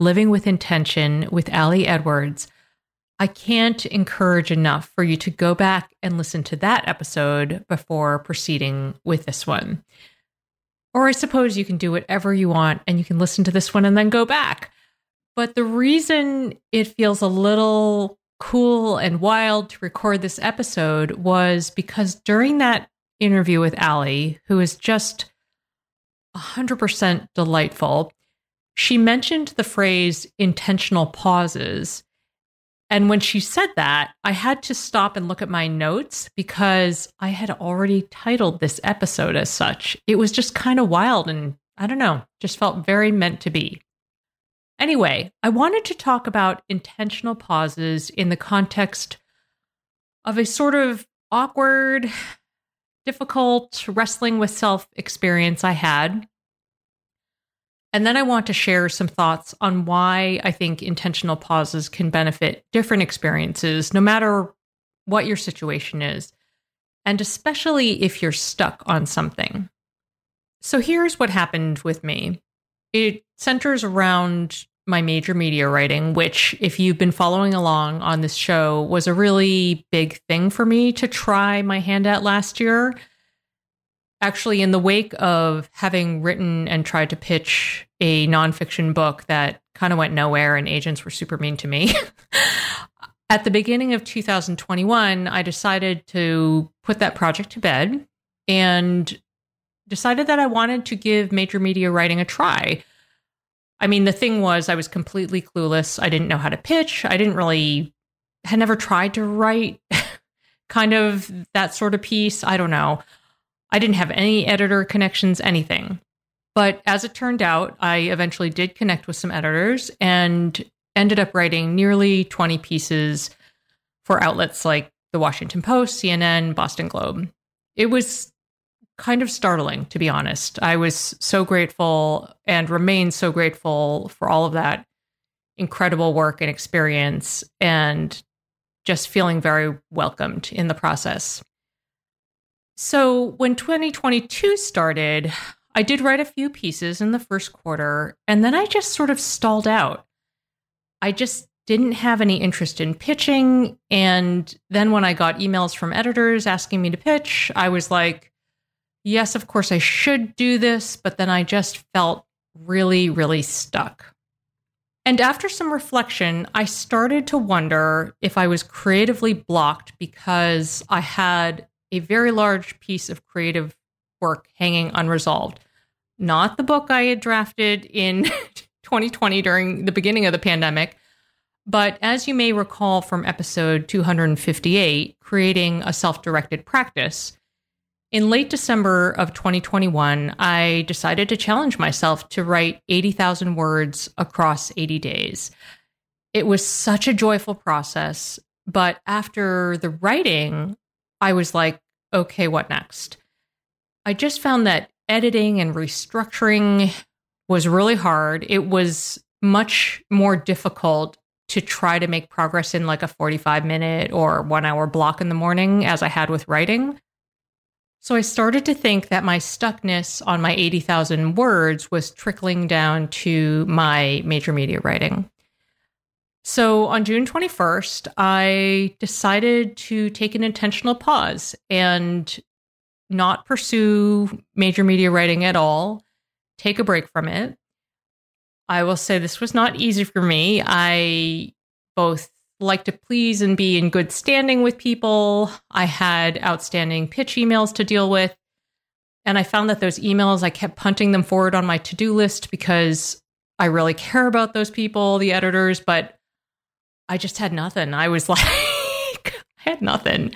Living with Intention with Allie Edwards, I can't encourage enough for you to go back and listen to that episode before proceeding with this one. Or I suppose you can do whatever you want and you can listen to this one and then go back. But the reason it feels a little cool and wild to record this episode was because during that interview with Allie, who is just 100% delightful, she mentioned the phrase intentional pauses. And when she said that, I had to stop and look at my notes because I had already titled this episode as such. It was just kind of wild and, I don't know, just felt very meant to be. Anyway, I wanted to talk about intentional pauses in the context of a sort of awkward, difficult wrestling with self experience I had. And then I want to share some thoughts on why I think intentional pauses can benefit different experiences, no matter what your situation is, and especially if you're stuck on something. So here's what happened with me. It centers around my major media writing, which, if you've been following along on this show, was a really big thing for me to try my hand at last year. Actually, in the wake of having written and tried to pitch a nonfiction book that kind of went nowhere and agents were super mean to me, at the beginning of 2021, I decided to put that project to bed and decided that I wanted to give major media writing a try. I mean, the thing was, I was completely clueless. I didn't know how to pitch. I didn't really, had never tried to write kind of that sort of piece. I don't know. I didn't have any editor connections, anything. But as it turned out, I eventually did connect with some editors and ended up writing nearly 20 pieces for outlets like the Washington Post, CNN, Boston Globe. It was kind of startling, to be honest. I was so grateful and remain so grateful for all of that incredible work and experience and just feeling very welcomed in the process. So when 2022 started, I did write a few pieces in the first quarter, and then I just sort of stalled out. I just didn't have any interest in pitching. And then when I got emails from editors asking me to pitch, I was like, yes, of course I should do this, but then I just felt really, really stuck. And after some reflection, I started to wonder if I was creatively blocked because I had a very large piece of creative work hanging unresolved. Not the book I had drafted in 2020 during the beginning of the pandemic, but as you may recall from episode 258, creating a self-directed practice, In late December of 2021, I decided to challenge myself to write 80,000 words across 80 days. It was such a joyful process, but after the writing, I was like, okay, what next? I just found that editing and restructuring was really hard. It was much more difficult to try to make progress in like a 45-minute or 1-hour block in the morning as I had with writing. So I started to think that my stuckness on my 80,000 words was trickling down to my major media writing. So on June 21st, I decided to take an intentional pause and not pursue major media writing at all, take a break from it. I will say this was not easy for me. I both like to please and be in good standing with people. I had outstanding pitch emails to deal with. And I found that those emails, I kept punting them forward on my to-do list because I really care about those people, the editors, but I just had nothing. I was like, I had nothing.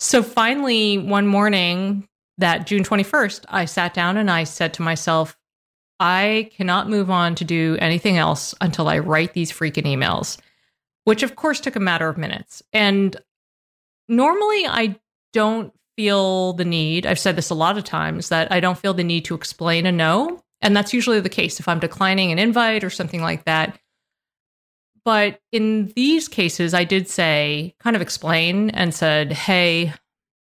So finally, one morning, that June 21st, I sat down and I said to myself, I cannot move on to do anything else until I write these freaking emails, which of course took a matter of minutes. And normally I don't feel the need, I've said this a lot of times, that I don't feel the need to explain a no. And that's usually the case if I'm declining an invite or something like that. But in these cases, I did say, kind of explain and said, hey,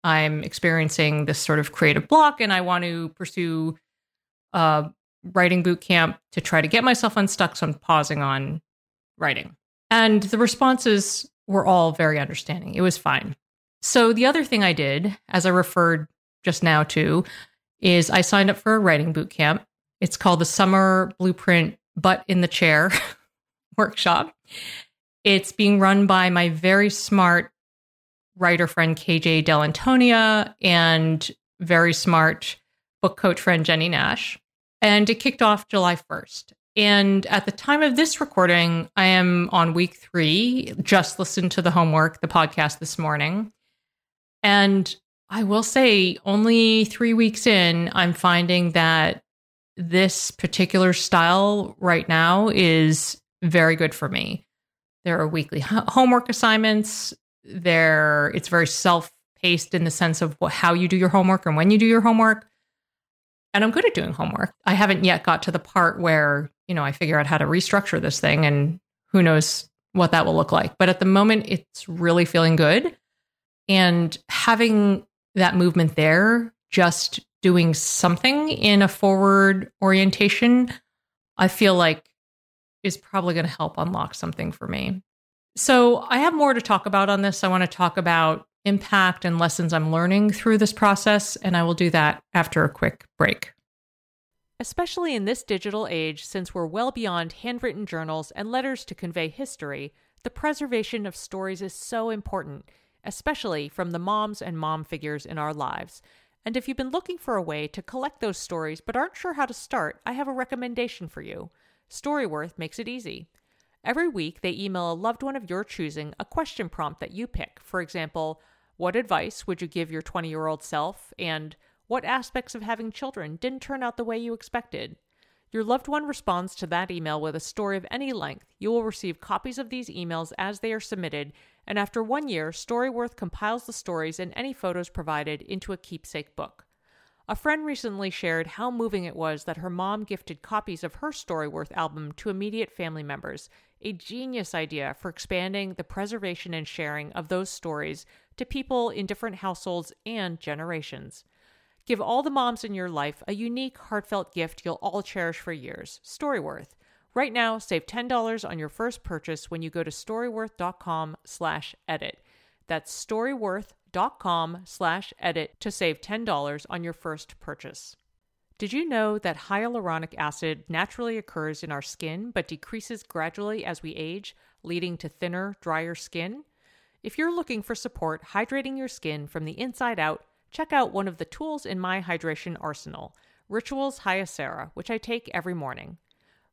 I'm experiencing this sort of creative block and I want to pursue writing boot camp to try to get myself unstuck. So I'm pausing on writing. And the responses were all very understanding. It was fine. So the other thing I did, as I referred just now to, is I signed up for a writing boot camp. It's called the Summer Blueprint Butt in the Chair workshop. It's being run by my very smart writer friend, KJ Delantonia, and very smart book coach friend, Jenny Nash. And it kicked off July 1st. And at the time of this recording, I am on week 3, just listened to the homework, the podcast this morning. And I will say only 3 weeks in, I'm finding that this particular style right now is very good for me. There are weekly homework assignments. It's very self-paced in the sense of how you do your homework and when you do your homework. And I'm good at doing homework. I haven't yet got to the part where, I figure out how to restructure this thing and who knows what that will look like. But at the moment, it's really feeling good. And having that movement there, just doing something in a forward orientation, I feel like is probably going to help unlock something for me. So I have more to talk about on this. I want to talk about impact and lessons I'm learning through this process, and I will do that after a quick break. Especially in this digital age, since we're well beyond handwritten journals and letters to convey history, the preservation of stories is so important, especially from the moms and mom figures in our lives. And if you've been looking for a way to collect those stories but aren't sure how to start, I have a recommendation for you. StoryWorth makes it easy. Every week, they email a loved one of your choosing a question prompt that you pick. For example, what advice would you give your 20-year-old self? And what aspects of having children didn't turn out the way you expected? Your loved one responds to that email with a story of any length. You will receive copies of these emails as they are submitted, and after 1 year, StoryWorth compiles the stories and any photos provided into a keepsake book. A friend recently shared how moving it was that her mom gifted copies of her StoryWorth album to immediate family members, a genius idea for expanding the preservation and sharing of those stories to people in different households and generations. Give all the moms in your life a unique, heartfelt gift you'll all cherish for years, StoryWorth. Right now, save $10 on your first purchase when you go to storyworth.com/edit. That's storyworth.com/edit to save $10 on your first purchase. Did you know that hyaluronic acid naturally occurs in our skin but decreases gradually as we age, leading to thinner, drier skin? If you're looking for support hydrating your skin from the inside out, check out one of the tools in my hydration arsenal, Rituals Hyacera, which I take every morning.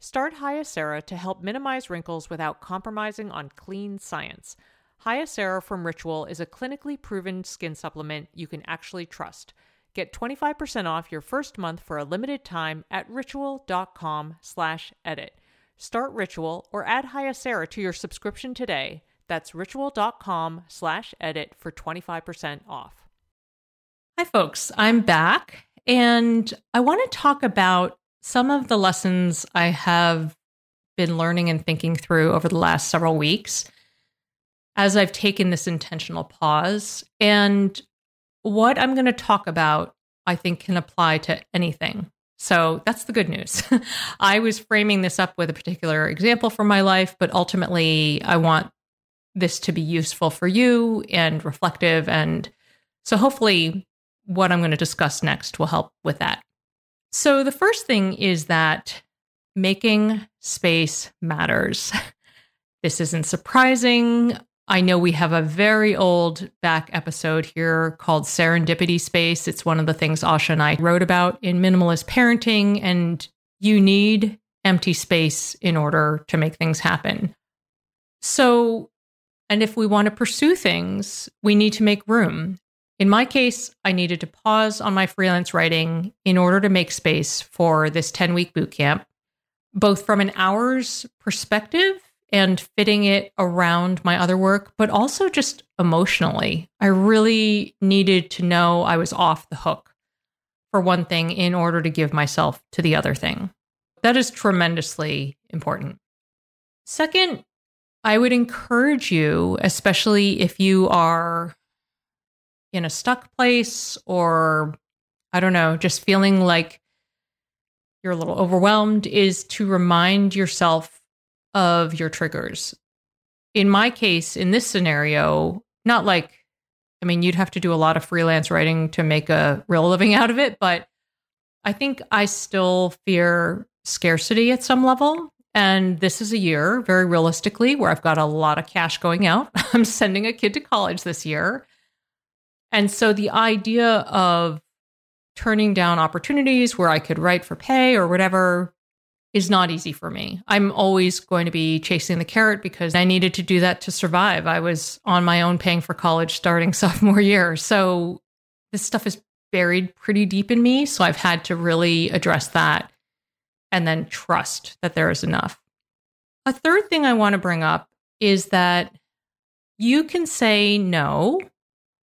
Start Hyacera to help minimize wrinkles without compromising on clean science. Hyacera from Ritual is a clinically proven skin supplement you can actually trust. Get 25% off your first month for a limited time at ritual.com/edit. Start Ritual or add Hyacera to your subscription today. That's ritual.com/edit for 25% off. Hi folks, I'm back and I want to talk about some of the lessons I have been learning and thinking through over the last several weeks as I've taken this intentional pause. And what I'm going to talk about, I think, can apply to anything. So that's the good news. I was framing this up with a particular example from my life, but ultimately I want this to be useful for you and reflective. And so hopefully what I'm going to discuss next will help with that. So the first thing is that making space matters. This isn't surprising. I know we have a very old back episode here called Serendipity Space. It's one of the things Asha and I wrote about in Minimalist Parenting, and you need empty space in order to make things happen. So, and if we want to pursue things, we need to make room. In my case, I needed to pause on my freelance writing in order to make space for this 10-week bootcamp, both from an hours perspective and fitting it around my other work, but also just emotionally. I really needed to know I was off the hook for one thing in order to give myself to the other thing. That is tremendously important. Second, I would encourage you, especially if you are in a stuck place or, I don't know, just feeling like you're a little overwhelmed, is to remind yourself of your triggers. In my case, in this scenario, not like, I mean, you'd have to do a lot of freelance writing to make a real living out of it, but I think I still fear scarcity at some level. And this is a year, very realistically, where I've got a lot of cash going out. I'm sending a kid to college this year. And so the idea of turning down opportunities where I could write for pay or whatever is not easy for me. I'm always going to be chasing the carrot because I needed to do that to survive. I was on my own paying for college starting sophomore year. So this stuff is buried pretty deep in me. So I've had to really address that and then trust that there is enough. A third thing I want to bring up is that you can say no,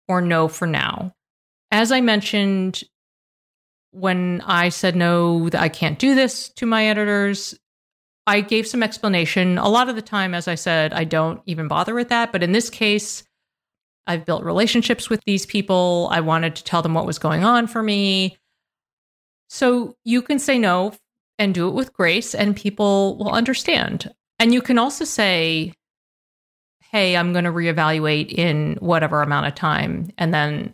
or no for now. As I mentioned, when I said no, that I can't do this to my editors, I gave some explanation. A lot of the time, as I said, I don't even bother with that. But in this case, I've built relationships with these people. I wanted to tell them what was going on for me. So you can say no and do it with grace and people will understand. And you can also say, hey, I'm going to reevaluate in whatever amount of time. And then,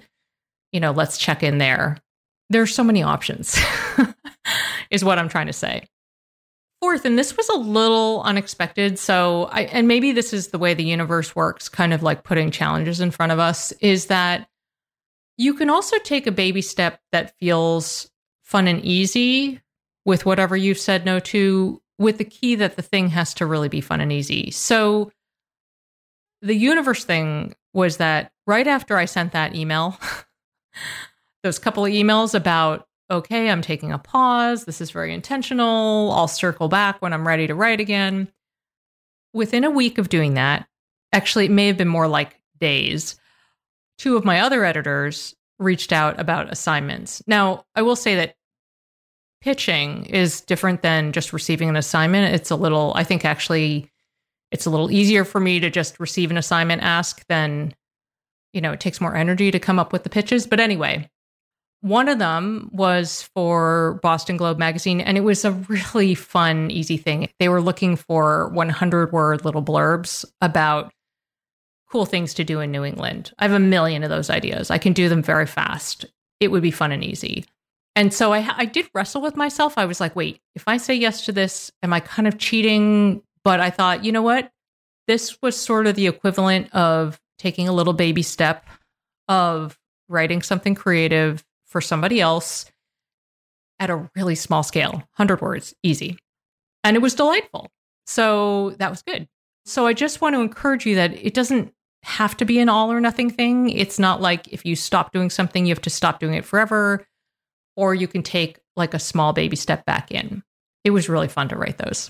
you know, let's check in there. There's so many options is what I'm trying to say. Fourth, and this was a little unexpected. So and maybe this is the way the universe works, kind of like putting challenges in front of us, is that you can also take a baby step that feels fun and easy with whatever you've said no to, with the key that the thing has to really be fun and easy. So the universe thing was that right after I sent that email, those couple of emails about, okay, I'm taking a pause. This is very intentional. I'll circle back when I'm ready to write again. Within a week of doing that, actually, it may have been more like days, two of my other editors reached out about assignments. Now, I will say that pitching is different than just receiving an assignment. It's a little easier for me to just receive an assignment ask than, you know, it takes more energy to come up with the pitches. But anyway, One of them was for Boston Globe magazine, and it was a really fun, easy thing. They were looking for 100-word little blurbs about cool things to do in New England. I have a million of those ideas. I can do them very fast. It would be fun and easy. And so I did wrestle with myself. I was like, wait, if I say yes to this, am I kind of cheating? But I thought, you know what? This was sort of the equivalent of taking a little baby step of writing something creative for somebody else at a really small scale, 100 words, easy. And it was delightful. So that was good. So I just want to encourage you that it doesn't have to be an all or nothing thing. It's not like if you stop doing something, you have to stop doing it forever, or you can take like a small baby step back in. It was really fun to write those.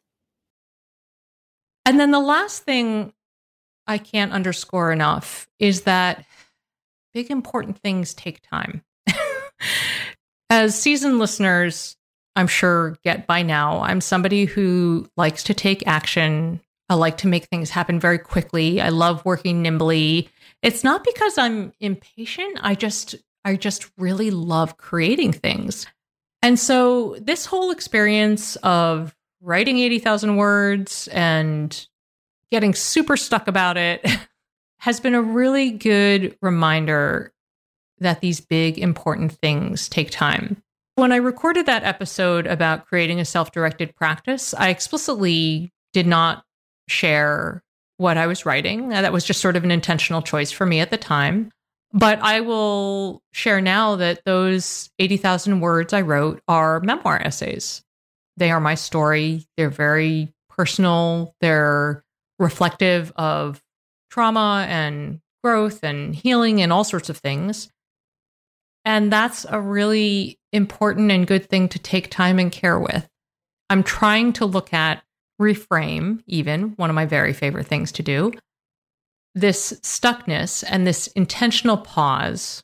And then the last thing I can't underscore enough is that big, important things take time. As seasoned listeners, I'm sure get by now, I'm somebody who likes to take action. I like to make things happen very quickly. I love working nimbly. It's not because I'm impatient. I just really love creating things. And so this whole experience of writing 80,000 words and getting super stuck about it has been a really good reminder that these big, important things take time. When I recorded that episode about creating a self-directed practice, I explicitly did not share what I was writing. That was just sort of an intentional choice for me at the time. But I will share now that those 80,000 words I wrote are memoir essays. They are my story. They're very personal. They're reflective of trauma and growth and healing and all sorts of things. And that's a really important and good thing to take time and care with. I'm trying to look at reframe, even one of my very favorite things to do, this stuckness and this intentional pause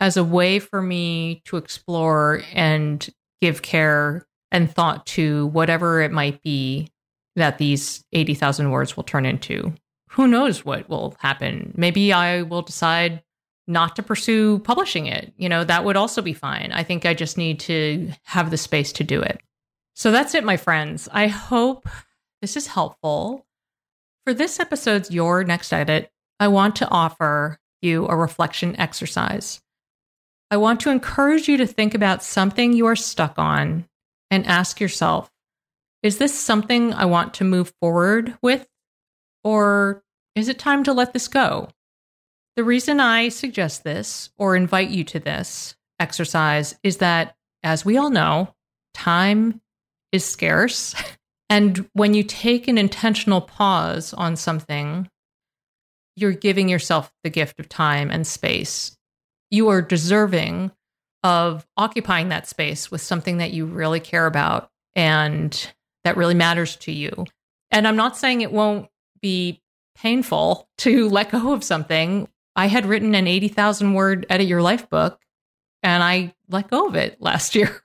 as a way for me to explore and give care and thought to whatever it might be that these 80,000 words will turn into. Who knows what will happen? Maybe I will decide not to pursue publishing it. You know, that would also be fine. I think I just need to have the space to do it. So that's it, my friends. I hope this is helpful. For this episode's Your Next Edit, I want to offer you a reflection exercise. I want to encourage you to think about something you are stuck on and ask yourself, is this something I want to move forward with, or is it time to let this go? The reason I suggest this or invite you to this exercise is that, as we all know, time is scarce. And when you take an intentional pause on something, you're giving yourself the gift of time and space. You are deserving of occupying that space with something that you really care about and that really matters to you. And I'm not saying it won't be painful to let go of something. I had written an 80,000 word Edit Your Life book, and I let go of it last year.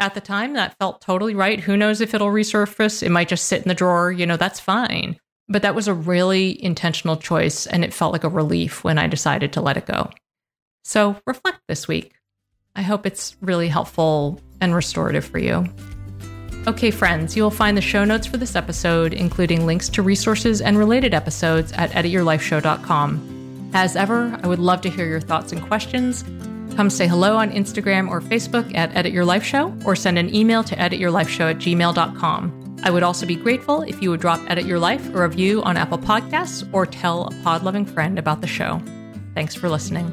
At the time, that felt totally right. Who knows if it'll resurface? It might just sit in the drawer. You know, that's fine. But that was a really intentional choice, and it felt like a relief when I decided to let it go. So reflect this week. I hope it's really helpful and restorative for you. Okay, friends, you will find the show notes for this episode, including links to resources and related episodes at edityourlifeshow.com. As ever, I would love to hear your thoughts and questions. Come say hello on Instagram or Facebook at Edit Your Life Show, or send an email to edityourlifeshow@gmail.com. I would also be grateful if you would drop Edit Your Life a review on Apple Podcasts or tell a pod-loving friend about the show. Thanks for listening.